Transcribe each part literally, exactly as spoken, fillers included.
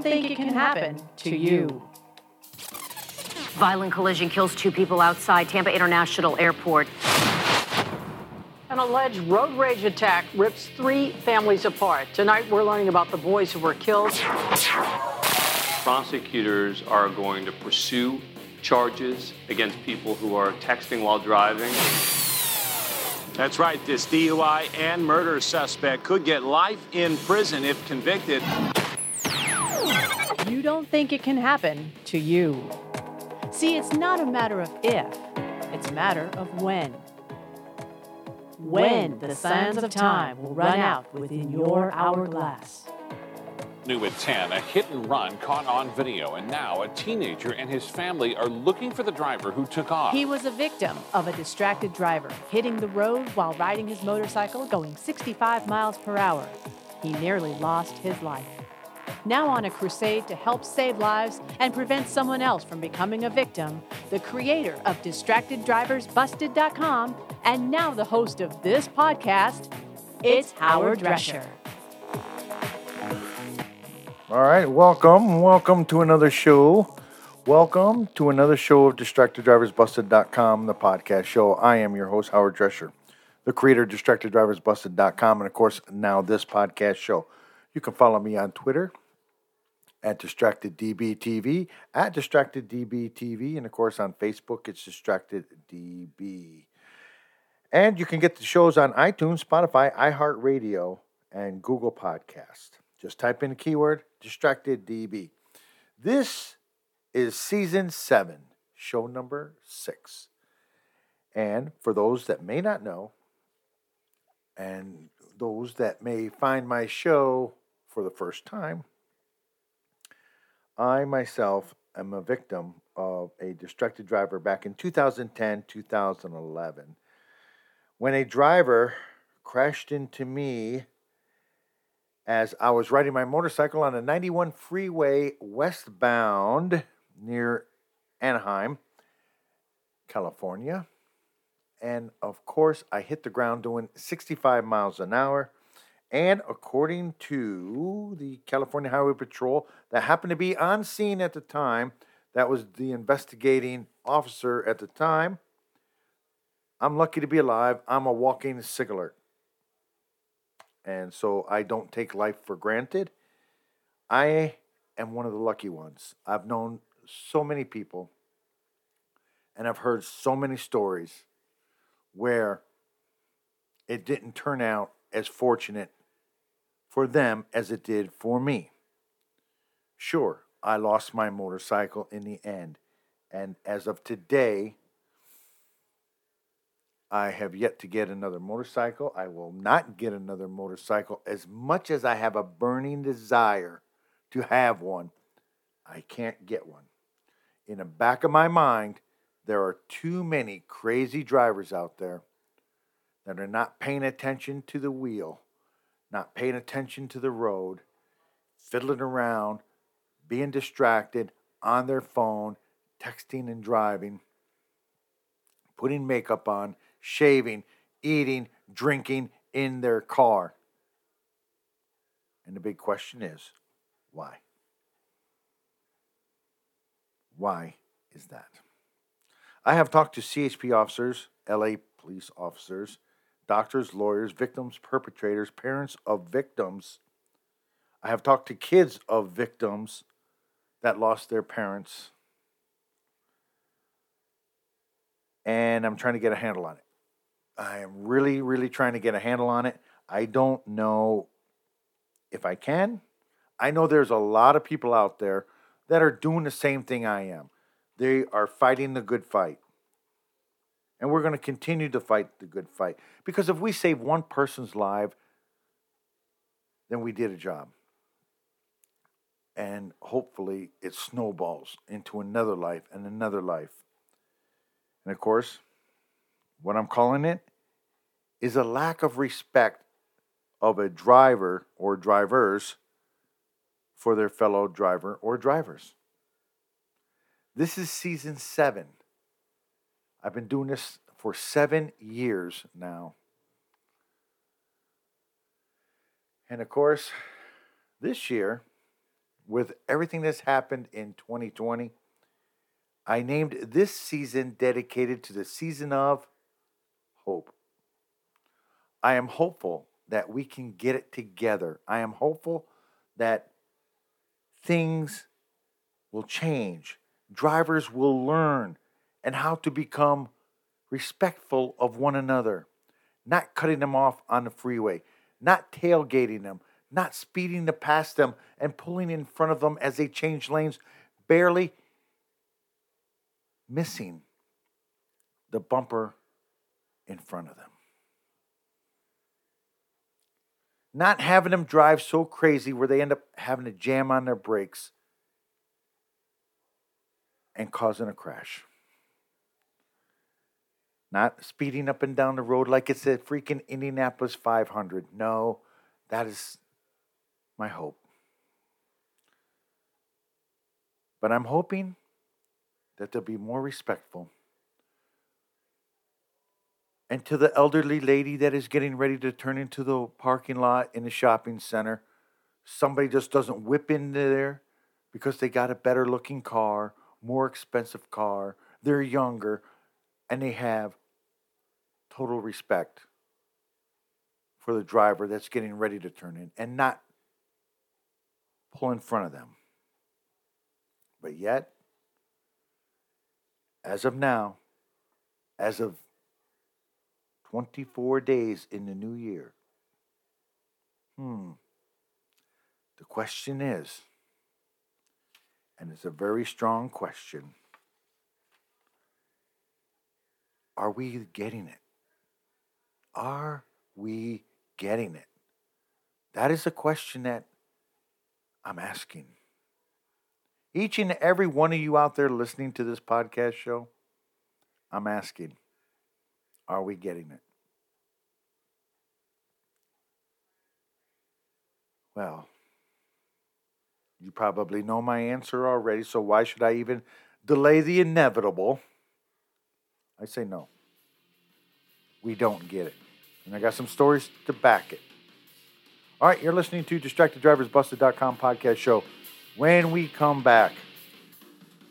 don't think it can happen to you. Violent collision kills two people outside Tampa International Airport. An alleged road rage attack rips three families apart. Tonight, we're learning about the boys who were killed. Prosecutors are going to pursue charges against people who are texting while driving. That's right. This D U I and murder suspect could get life in prison if convicted. You don't think it can happen to you. See, it's not a matter of if, it's a matter of when. When the sands of time will run out within your hourglass. New at ten, a hit and run caught on video, and now a teenager and his family are looking for the driver who took off. He was a victim of a distracted driver hitting the road while riding his motorcycle going sixty-five miles per hour. He nearly lost his life. Now on a crusade to help save lives and prevent someone else from becoming a victim, the creator of Distracted Drivers Busted dot com and now the host of this podcast, it's Howard Drescher. All right, welcome. Welcome to another show. Welcome to another show of Distracted Drivers Busted dot com, the podcast show. I am your host, Howard Drescher, the creator of Distracted Drivers Busted dot com, and of course, now this podcast show. You can follow me on Twitter at DistractedDBTV, at DistractedDBTV, and of course on Facebook, it's DistractedDB. And you can get the shows on iTunes, Spotify, iHeartRadio, and Google Podcast. Just type in the keyword, DistractedDB. This is Season seven, show number six. And for those that may not know, and those that may find my show for the first time, I myself am a victim of a distracted driver back in two thousand ten, two thousand eleven, when a driver crashed into me as I was riding my motorcycle on a ninety-one freeway westbound near Anaheim, California. And of course, I hit the ground doing sixty-five miles an hour. And according to the California Highway Patrol, that happened to be on scene at the time, that was the investigating officer at the time, I'm lucky to be alive. I'm a walking sig alert. And so I don't take life for granted. I am one of the lucky ones. I've known so many people, and I've heard so many stories where it didn't turn out as fortunate for them as it did for me. Sure, I lost my motorcycle in the end, and as of today, I have yet to get another motorcycle. I will not get another motorcycle. As much as I have a burning desire to have one, I can't get one. In the back of my mind, there are too many crazy drivers out there that are not paying attention to the wheel, not paying attention to the road, fiddling around, being distracted on their phone, texting and driving, putting makeup on, shaving, eating, drinking in their car. And the big question is, why? Why is that? I have talked to C H P officers, L A police officers, doctors, lawyers, victims, perpetrators, parents of victims. I have talked to kids of victims that lost their parents. And I'm trying to get a handle on it. I am really, really trying to get a handle on it. I don't know if I can. I know there's a lot of people out there that are doing the same thing I am. They are fighting the good fight. And we're going to continue to fight the good fight. Because if we save one person's life, then we did a job. And hopefully it snowballs into another life and another life. And of course, what I'm calling it is a lack of respect of a driver or drivers for their fellow driver or drivers. This is season seven. I've been doing this for seven years now. And of course, this year with everything that's happened in twenty twenty, I named this season dedicated to the season of hope. I am hopeful that we can get it together. I am hopeful that things will change. Drivers will learn and how to become respectful of one another, not cutting them off on the freeway, not tailgating them, not speeding to past them and pulling in front of them as they change lanes, barely missing the bumper in front of them. Not having them drive so crazy where they end up having to jam on their brakes and causing a crash. Not speeding up and down the road like it's a freaking Indianapolis five hundred. No, that is my hope. But I'm hoping that they'll be more respectful. And to the elderly lady that is getting ready to turn into the parking lot in the shopping center, somebody just doesn't whip into there because they got a better looking car, more expensive car, they're younger, and they have total respect for the driver that's getting ready to turn in and not pull in front of them. But yet, as of now, as of twenty-four days in the new year. Hmm. The question is, and it's a very strong question, are we getting it? Are we getting it? That is a question that I'm asking. Each and every one of you out there listening to this podcast show, I'm asking, are we getting it? Well, you probably know my answer already, so why should I even delay the inevitable? I say no. We don't get it. And I got some stories to back it. All right, you're listening to Distracted Drivers Busted dot com podcast show. When we come back,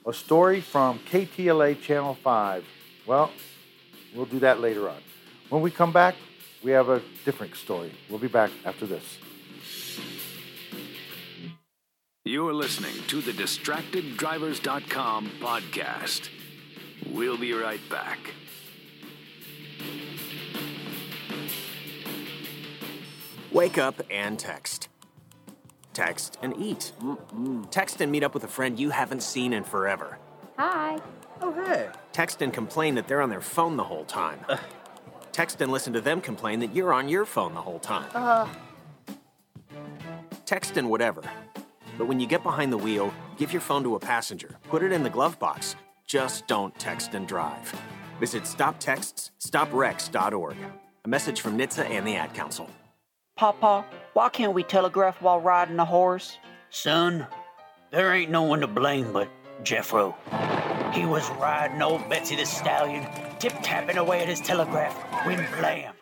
a story from K T L A Channel five. Well, we'll do that later on. When we come back, we have a different story. We'll be back after this. You're listening to the Distracted Drivers dot com podcast. We'll be right back. Wake up and text. Text and eat. Mm-mm. Text and meet up with a friend you haven't seen in forever. Hi. Oh, hey. Text and complain that they're on their phone the whole time. Uh. Text and listen to them complain that you're on your phone the whole time. Uh. Text and whatever. But when you get behind the wheel, give your phone to a passenger. Put it in the glove box. Just don't text and drive. Visit stop texts stop wrecks dot org. A message from N H T S A and the Ad Council. Papa, why can't we telegraph while riding a horse? Son, there ain't no one to blame but Jeffro. He was riding old Betsy the Stallion, tip-tapping away at his telegraph, when blam,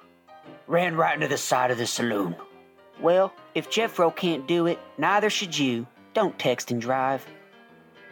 ran right into the side of the saloon. Well, if Jeffro can't do it, neither should you. Don't text and drive.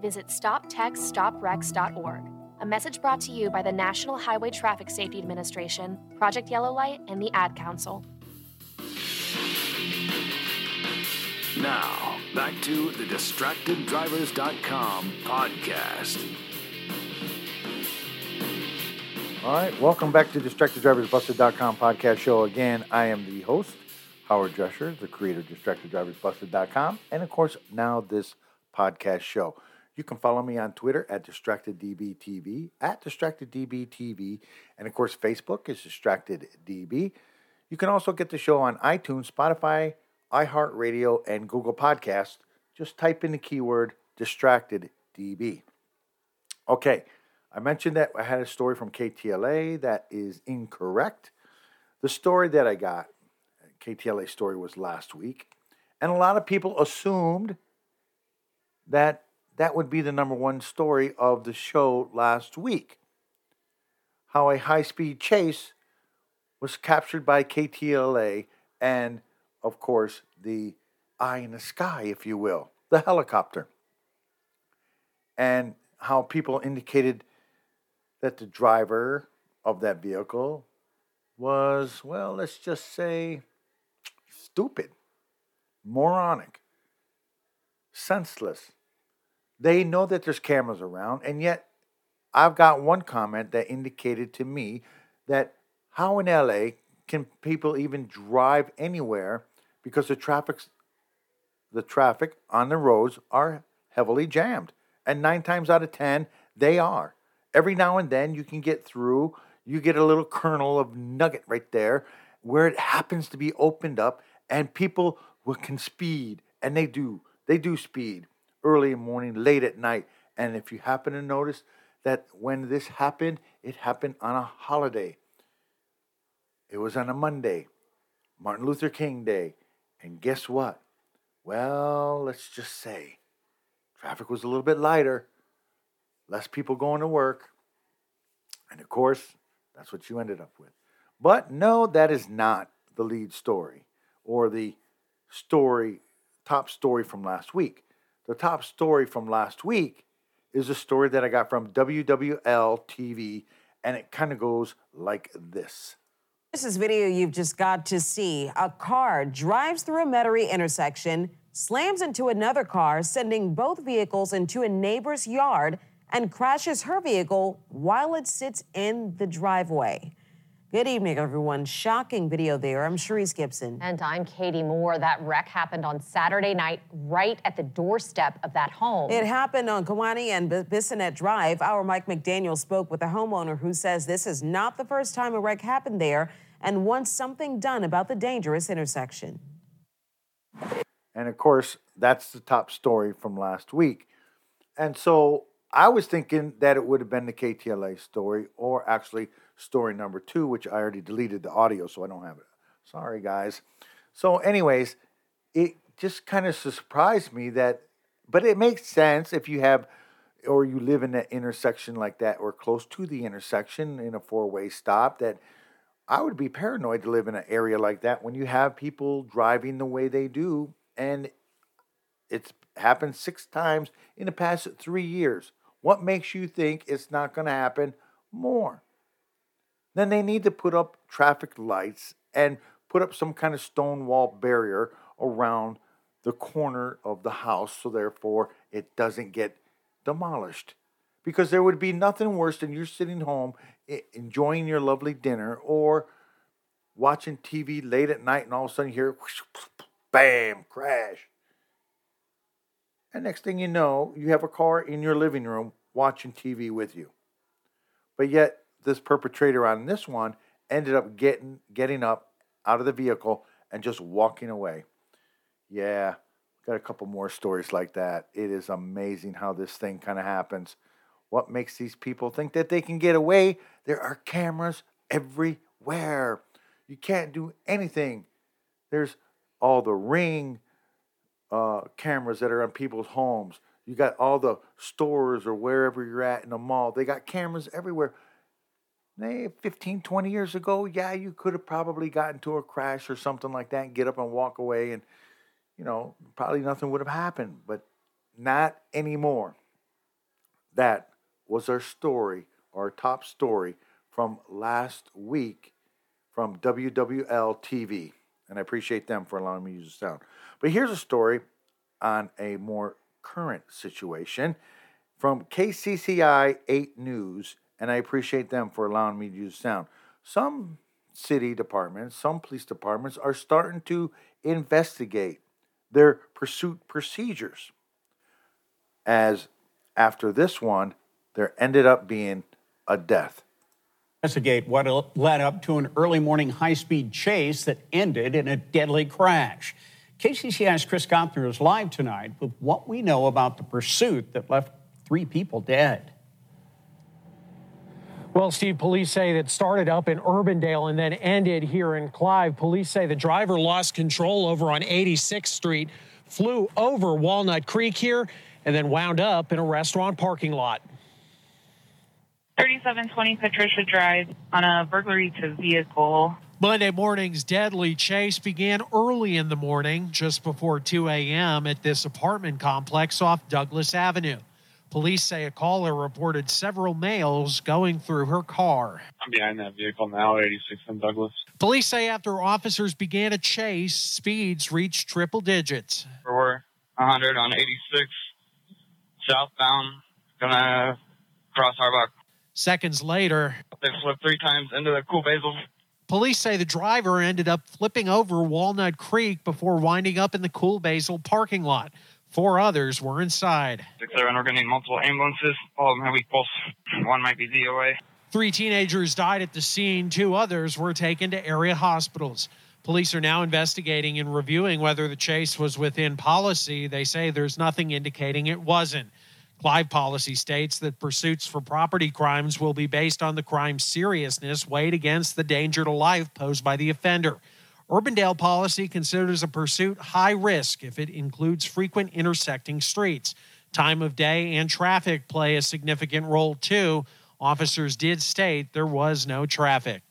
Visit stop text stop wrecks dot org. A message brought to you by the National Highway Traffic Safety Administration, Project Yellow Light, and the Ad Council. Now, back to the Distracted Drivers dot com podcast. All right, welcome back to Distracted Drivers Busted dot com podcast show. Again, I am the host, Howard Drescher, the creator of Distracted Drivers Busted dot com, and of course, now this podcast show. You can follow me on Twitter at Distracted D B T V, at Distracted D B T V, and of course, Facebook is Distracted D B. You can also get the show on iTunes, Spotify, iHeartRadio, and Google Podcasts. Just type in the keyword Distracted D B. Okay, I mentioned that I had a story from K T L A that is incorrect. The story that I got, K T L A story, was last week, and a lot of people assumed that that would be the number one story of the show last week. How a high-speed chase was captured by K T L A and, of course, the eye in the sky, if you will, the helicopter. And how people indicated that the driver of that vehicle was, well, let's just say stupid, moronic, senseless. They know that there's cameras around, and yet I've got one comment that indicated to me that how in L A can people even drive anywhere because the traffic's, the traffic on the roads are heavily jammed. And nine times out of ten, they are. Every now and then, you can get through. You get a little kernel of nugget right there where it happens to be opened up, and people can speed, and they do. They do speed early in the morning, late at night. And if you happen to notice that when this happened, it happened on a holiday. It was on a Monday, Martin Luther King Day. And guess what? Well, let's just say traffic was a little bit lighter, less people going to work. And of course, that's what you ended up with. But no, that is not the lead story or the story, top story from last week. The top story from last week is a story that I got from W W L T V, and it kind of goes like this. This is video you've just got to see. A car drives through a Metairie intersection, slams into another car, sending both vehicles into a neighbor's yard, and crashes her vehicle while it sits in the driveway. Good evening, everyone. Shocking video there. I'm Sharice Gibson. And I'm Katie Moore. That wreck happened on Saturday night right at the doorstep of that home. It happened on Kawani and Bissonnette Drive. Our Mike McDaniel spoke with a homeowner who says this is not the first time a wreck happened there and wants something done about the dangerous intersection. And, of course, that's the top story from last week. And so I was thinking that it would have been the K T L A story, or actually story number two, which I already deleted the audio, so I don't have it. Sorry, guys. So anyways, it just kind of surprised me that, but it makes sense if you have, or you live in an intersection like that, or close to the intersection in a four-way stop, that I would be paranoid to live in an area like that when you have people driving the way they do, and it's happened six times in the past three years. What makes you think it's not going to happen more? Then they need to put up traffic lights and put up some kind of stone wall barrier around the corner of the house so therefore it doesn't get demolished. Because there would be nothing worse than you're sitting home enjoying your lovely dinner or watching T V late at night and all of a sudden you hear, bam, crash. And next thing you know, you have a car in your living room watching T V with you. But yet, this perpetrator on this one ended up getting getting up out of the vehicle and just walking away. Yeah, got a couple more stories like that. It is amazing how this thing kind of happens. What makes these people think that they can get away? There are cameras everywhere. You can't do anything. There's all the ring uh, cameras that are on people's homes. You got all the stores or wherever you're at in the mall. They got cameras everywhere. fifteen, twenty years ago, yeah, you could have probably gotten to a crash or something like that and get up and walk away and, you know, probably nothing would have happened, but not anymore. That was our story, our top story from last week from W W L T V, and I appreciate them for allowing me to use the sound. But here's a story on a more current situation from K C C I eight News, and I appreciate them for allowing me to use sound. Some city departments, some police departments are starting to investigate their pursuit procedures. As after this one, there ended up being a death. Investigate what led up to an early morning high-speed chase that ended in a deadly crash. K C C I's Chris Gopner is live tonight with what we know about the pursuit that left three people dead. Well, Steve, police say that started up in Urbandale and then ended here in Clive. Police say the driver lost control over on eighty-sixth Street, flew over Walnut Creek here, and then wound up in a restaurant parking lot. thirty-seven twenty Patricia Drive on a burglary to vehicle. Monday morning's deadly chase began early in the morning, just before two a.m. at this apartment complex off Douglas Avenue. Police say a caller reported several males going through her car. I'm behind that vehicle now at eighty-six and Douglas. Police say after officers began a chase, speeds reached triple digits. We're one hundred on eighty-six, southbound, gonna cross Harbaugh. Seconds later, they flipped three times into the Cool Basil. Police say the driver ended up flipping over Walnut Creek before winding up in the Cool Basil parking lot. Four others were inside. Six, seven, and we're going to need multiple ambulances. All of them have equals. One might be D O A. Three teenagers died at the scene. Two others were taken to area hospitals. Police are now investigating and reviewing whether the chase was within policy. They say there's nothing indicating it wasn't. Clive policy states that pursuits for property crimes will be based on the crime's seriousness weighed against the danger to life posed by the offender. Urbandale policy considers a pursuit high risk if it includes frequent intersecting streets. Time of day and traffic play a significant role, too. Officers did state there was no traffic.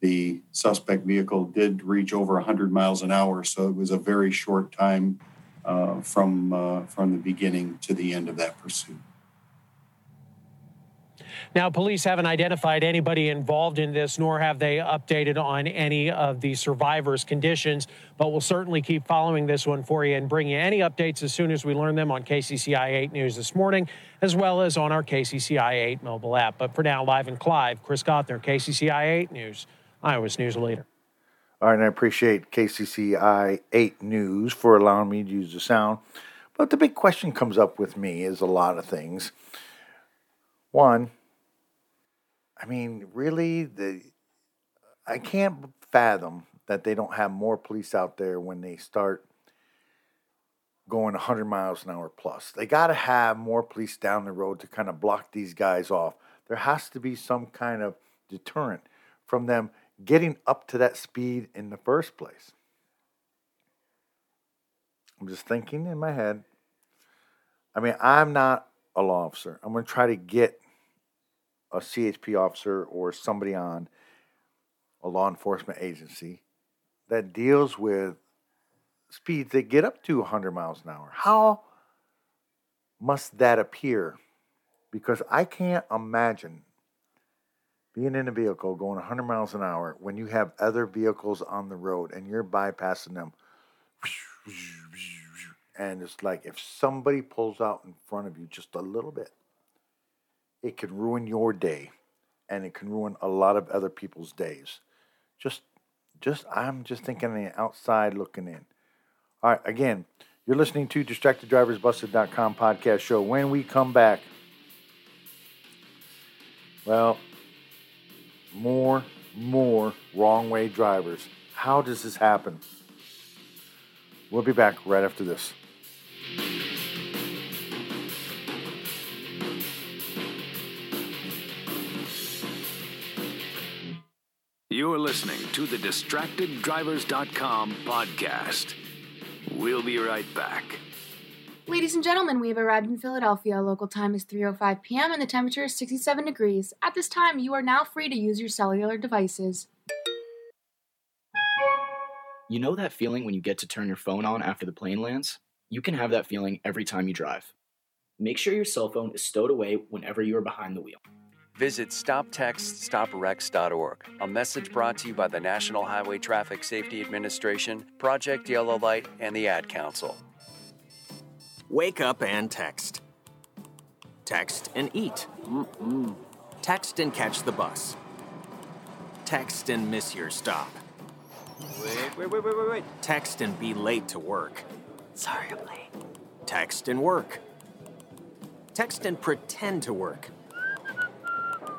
The suspect vehicle did reach over one hundred miles an hour, so it was a very short time Uh, from uh, from the beginning to the end of that pursuit. Now, police haven't identified anybody involved in this, nor have they updated on any of the survivors' conditions, but we'll certainly keep following this one for you and bring you any updates as soon as we learn them on K C C I eight News this morning, as well as on our K C C I eight mobile app. But for now, live in Clive, Chris Gothner, K C C I eight News, Iowa's news leader. All right, and I appreciate K C C I eight News for allowing me to use the sound. But the big question comes up with me is a lot of things. One, I mean, really, the I can't fathom that they don't have more police out there when they start going one hundred miles an hour plus. They got to have more police down the road to kind of block these guys off. There has to be some kind of deterrent from them getting up to that speed in the first place. I'm just thinking in my head. I mean, I'm not a law officer. I'm going to try to get a C H P officer or somebody on a law enforcement agency that deals with speeds that get up to one hundred miles an hour. How must that appear? Because I can't imagine being in a vehicle going one hundred miles an hour when you have other vehicles on the road and you're bypassing them. And it's like if somebody pulls out in front of you just a little bit, it can ruin your day and it can ruin a lot of other people's days. Just, just I'm just thinking outside looking in. All right, again, you're listening to Distracted Drivers Busted dot com podcast show. When we come back, well... More, more wrong-way drivers. How does this happen? We'll be back right after this. You're listening to the Distracted Drivers dot com podcast. We'll be right back. Ladies and gentlemen, we have arrived in Philadelphia. Local time is three oh five p.m. and the temperature is sixty-seven degrees. At this time, you are now free to use your cellular devices. You know that feeling when you get to turn your phone on after the plane lands? You can have that feeling every time you drive. Make sure your cell phone is stowed away whenever you are behind the wheel. Visit stop text stop wrecks dot org, a message brought to you by the National Highway Traffic Safety Administration, Project Yellow Light, and the Ad Council. Wake up and text. Text and eat. Mm-mm. Text and catch the bus. Text and miss your stop. Wait, wait, wait, wait, wait, wait. Text and be late to work. Sorry, I'm late. Text and work. Text and pretend to work.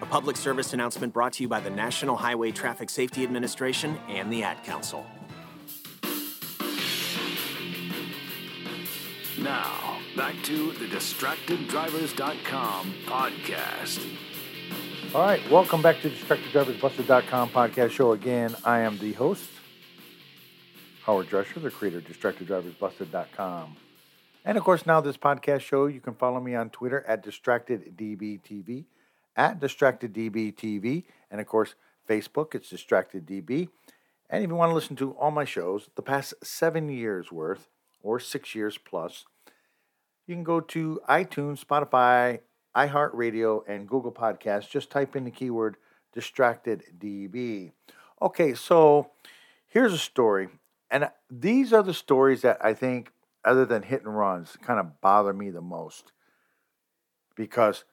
A public service announcement brought to you by the National Highway Traffic Safety Administration and the Ad Council. Now, back to the Distracted Drivers dot com podcast. All right, welcome back to the Distracted Drivers Busted dot com podcast show again. I am the host, Howard Drescher, the creator of Distracted Drivers Busted dot com. And, of course, now this podcast show, you can follow me on Twitter at DistractedDBTV, at DistractedDBTV, and, of course, Facebook, it's DistractedDB. And if you want to listen to all my shows, the past seven years' worth, or six years plus, you can go to iTunes, Spotify, iHeartRadio, and Google Podcasts. Just type in the keyword DistractedDB. Okay, so here's a story. And these are the stories that I think, other than hit and runs, kind of bother me the most. Because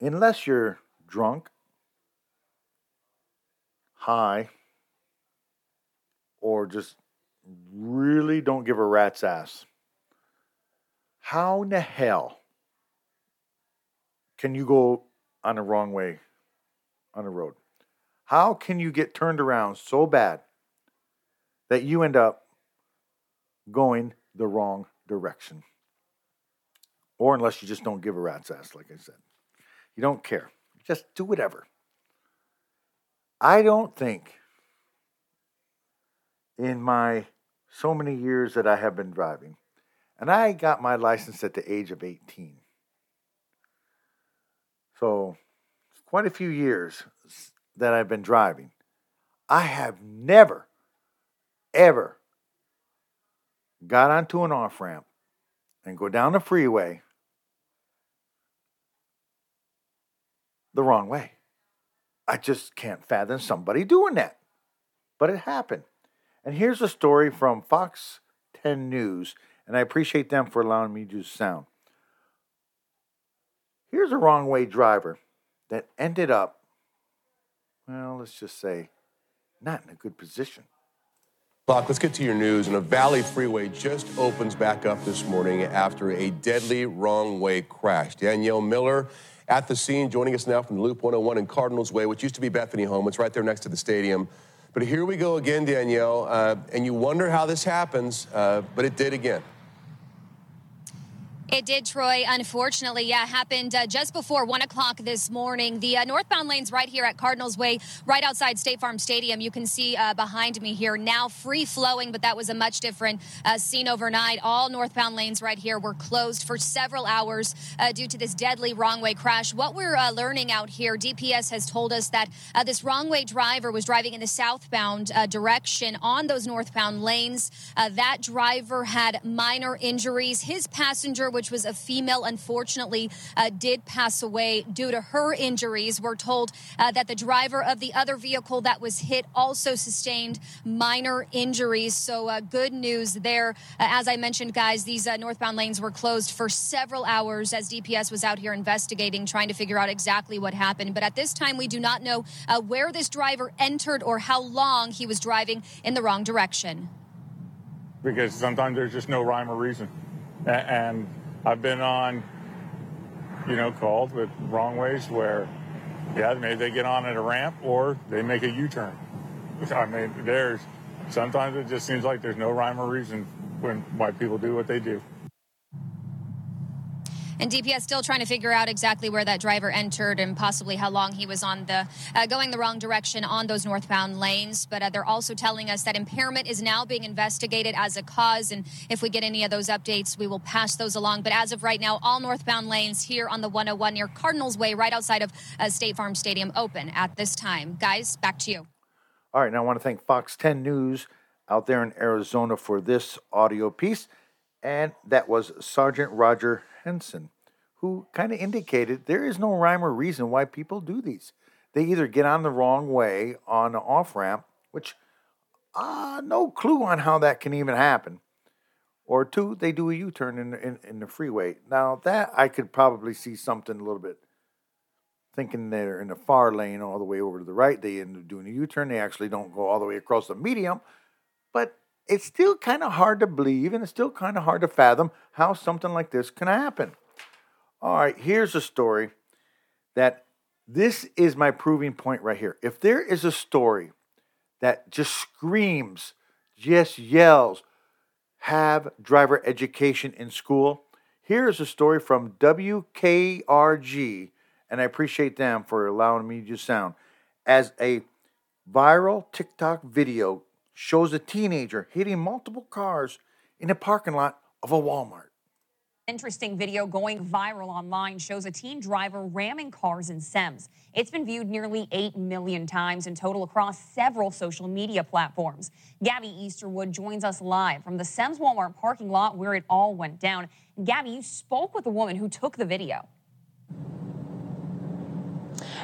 unless you're drunk, high, or just really don't give a rat's ass, how in the hell can you go on the wrong way on the road? How can you get turned around so bad that you end up going the wrong direction? Or unless you just don't give a rat's ass, like I said. You don't care. Just do whatever. I don't think in my so many years that I have been driving, and I got my license at the age of eighteen. So quite a few years that I've been driving. I have never, ever got onto an off-ramp and go down the freeway the wrong way. I just can't fathom somebody doing that. But it happened. And here's a story from Fox ten News, and I appreciate them for allowing me to sound. Here's a wrong-way driver that ended up, well, let's just say, not in a good position. Buck, let's get to your news. And a Valley Freeway just opens back up this morning after a deadly wrong-way crash. Danielle Miller at the scene, joining us now from Loop one oh one in Cardinals Way, which used to be Bethany Homes. It's right there next to the stadium. But here we go again, Danielle, uh, and you wonder how this happens, uh, but it did again. It did, Troy. Unfortunately, yeah, happened uh, just before one o'clock this morning. The uh, northbound lanes right here at Cardinals Way, right outside State Farm Stadium. You can see uh, behind me here now free-flowing, but that was a much different uh, scene overnight. All northbound lanes right here were closed for several hours uh, due to this deadly wrong-way crash. What we're uh, learning out here, D P S has told us that uh, this wrong-way driver was driving in the southbound uh, direction on those northbound lanes. Uh, that driver had minor injuries. His passenger, which was a female, unfortunately, uh, did pass away due to her injuries. We're told uh, that the driver of the other vehicle that was hit also sustained minor injuries. So uh, good news there. Uh, as I mentioned, guys, these uh, northbound lanes were closed for several hours as D P S was out here investigating, trying to figure out exactly what happened. But at this time, we do not know uh, where this driver entered or how long he was driving in the wrong direction. Because sometimes there's just no rhyme or reason. And I've been on, you know, called with wrong ways where, yeah, maybe they get on at a ramp or they make a U-turn. I mean, there's sometimes it just seems like there's no rhyme or reason when why people do what they do. And D P S still trying to figure out exactly where that driver entered and possibly how long he was on the uh, going the wrong direction on those northbound lanes. But uh, they're also telling us that impairment is now being investigated as a cause. And if we get any of those updates, we will pass those along. But as of right now, all northbound lanes here on the one oh one near Cardinals Way, right outside of uh, State Farm Stadium, open at this time. Guys, back to you. All right. Now I want to thank Fox ten News out there in Arizona for this audio piece. And that was Sergeant Roger Henson, who kind of indicated there is no rhyme or reason why people do these. They either get on the wrong way on an off-ramp, which Uh, no clue on how that can even happen. Or two, they do a U-turn in, in, in the freeway. Now, that I could probably see something a little bit. Thinking they're in the far lane all the way over to the right. They end up doing a U-turn. They actually don't go all the way across the medium. But it's still kind of hard to believe, and it's still kind of hard to fathom how something like this can happen. All right, here's a story that this is my proving point right here. If there is a story that just screams, just yells, have driver education in school, here's a story from W K R G, and I appreciate them for allowing me to sound. As a viral TikTok video shows a teenager hitting multiple cars in a parking lot of a Walmart. Interesting video going viral online shows a teen driver ramming cars in S E M S. It's been viewed nearly eight million times in total across several social media platforms. Gabby Easterwood joins us live from the S E M S Walmart parking lot where it all went down. Gabby, you spoke with the woman who took the video.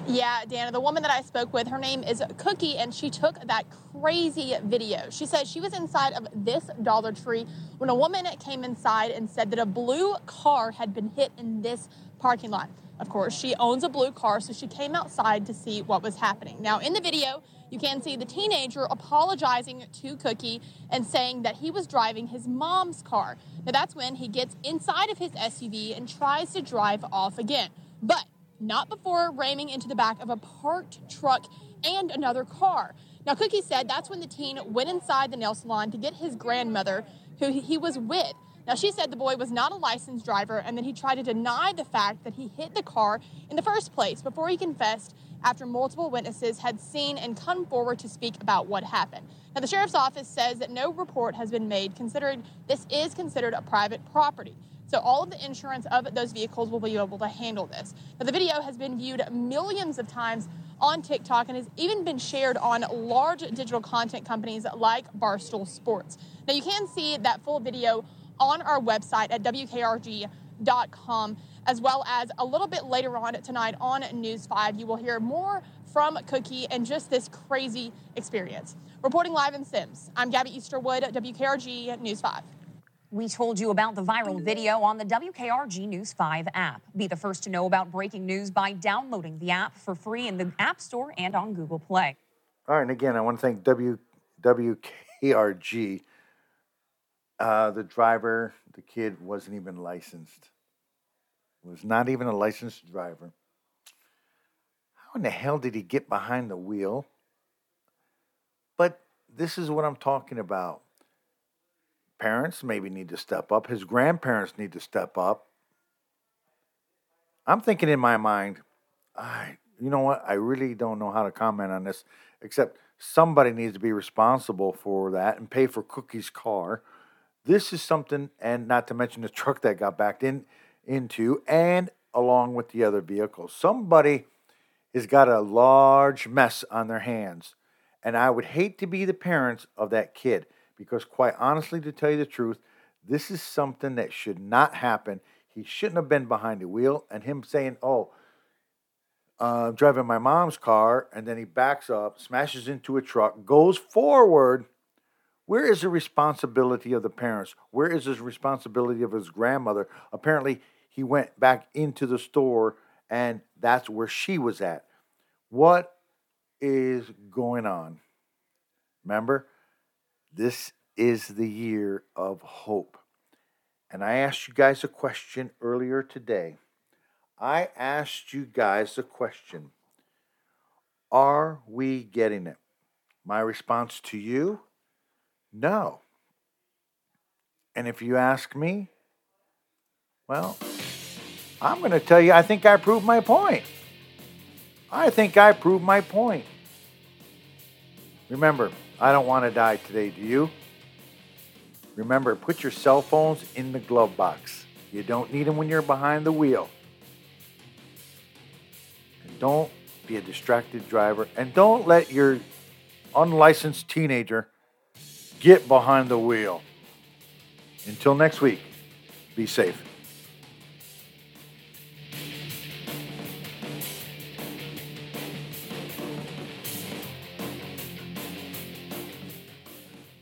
Yeah, Dana, the woman that I spoke with, her name is Cookie, and she took that crazy video. She says she was inside of this Dollar Tree when a woman came inside and said that a blue car had been hit in this parking lot. Of course, she owns a blue car, so she came outside to see what was happening. Now, in the video, you can see the teenager apologizing to Cookie and saying that he was driving his mom's car. Now, that's when he gets inside of his S U V and tries to drive off again. But not before ramming into the back of a parked truck and another car. Now, Cookie said that's when the teen went inside the nail salon to get his grandmother, who he was with. Now, she said the boy was not a licensed driver, and then he tried to deny the fact that he hit the car in the first place before he confessed after multiple witnesses had seen and come forward to speak about what happened. Now, the sheriff's office says that no report has been made, considering this is considered a private property. So all of the insurance of those vehicles will be able to handle this. Now, the video has been viewed millions of times on TikTok and has even been shared on large digital content companies like Barstool Sports. Now, you can see that full video on our website at W K R G dot com, as well as a little bit later on tonight on News five. You will hear more from Cookie and just this crazy experience. Reporting live in S E M S, I'm Gabby Easterwood, W K R G News five. We told you about the viral video on the W K R G News five app. Be the first to know about breaking news by downloading the app for free in the App Store and on Google Play. All right, and again, I want to thank w- WKRG. Uh, the driver, the kid, wasn't even licensed. Was not even a licensed driver. How in the hell did he get behind the wheel? But this is what I'm talking about. Parents maybe need to step up. His grandparents need to step up. I'm thinking in my mind, I, you know what? I really don't know how to comment on this, except somebody needs to be responsible for that and pay for Cookie's car. This is something, and not to mention the truck that got backed in into, and along with the other vehicles. Somebody has got a large mess on their hands, and I would hate to be the parents of that kid. Because quite honestly, to tell you the truth, this is something that should not happen. He shouldn't have been behind the wheel. And him saying, oh, uh, I'm driving my mom's car. And then he backs up, smashes into a truck, goes forward. Where is the responsibility of the parents? Where is his responsibility of his grandmother? Apparently, he went back into the store, and that's where she was at. What is going on? Remember? This is the year of hope. And I asked you guys a question earlier today. I asked you guys a question. Are we getting it? My response to you, no. And if you ask me, well, I'm going to tell you, I think I proved my point. I think I proved my point. Remember, I don't want to die today, do you? Remember, put your cell phones in the glove box. You don't need them when you're behind the wheel. And don't be a distracted driver. And don't let your unlicensed teenager get behind the wheel. Until next week, be safe.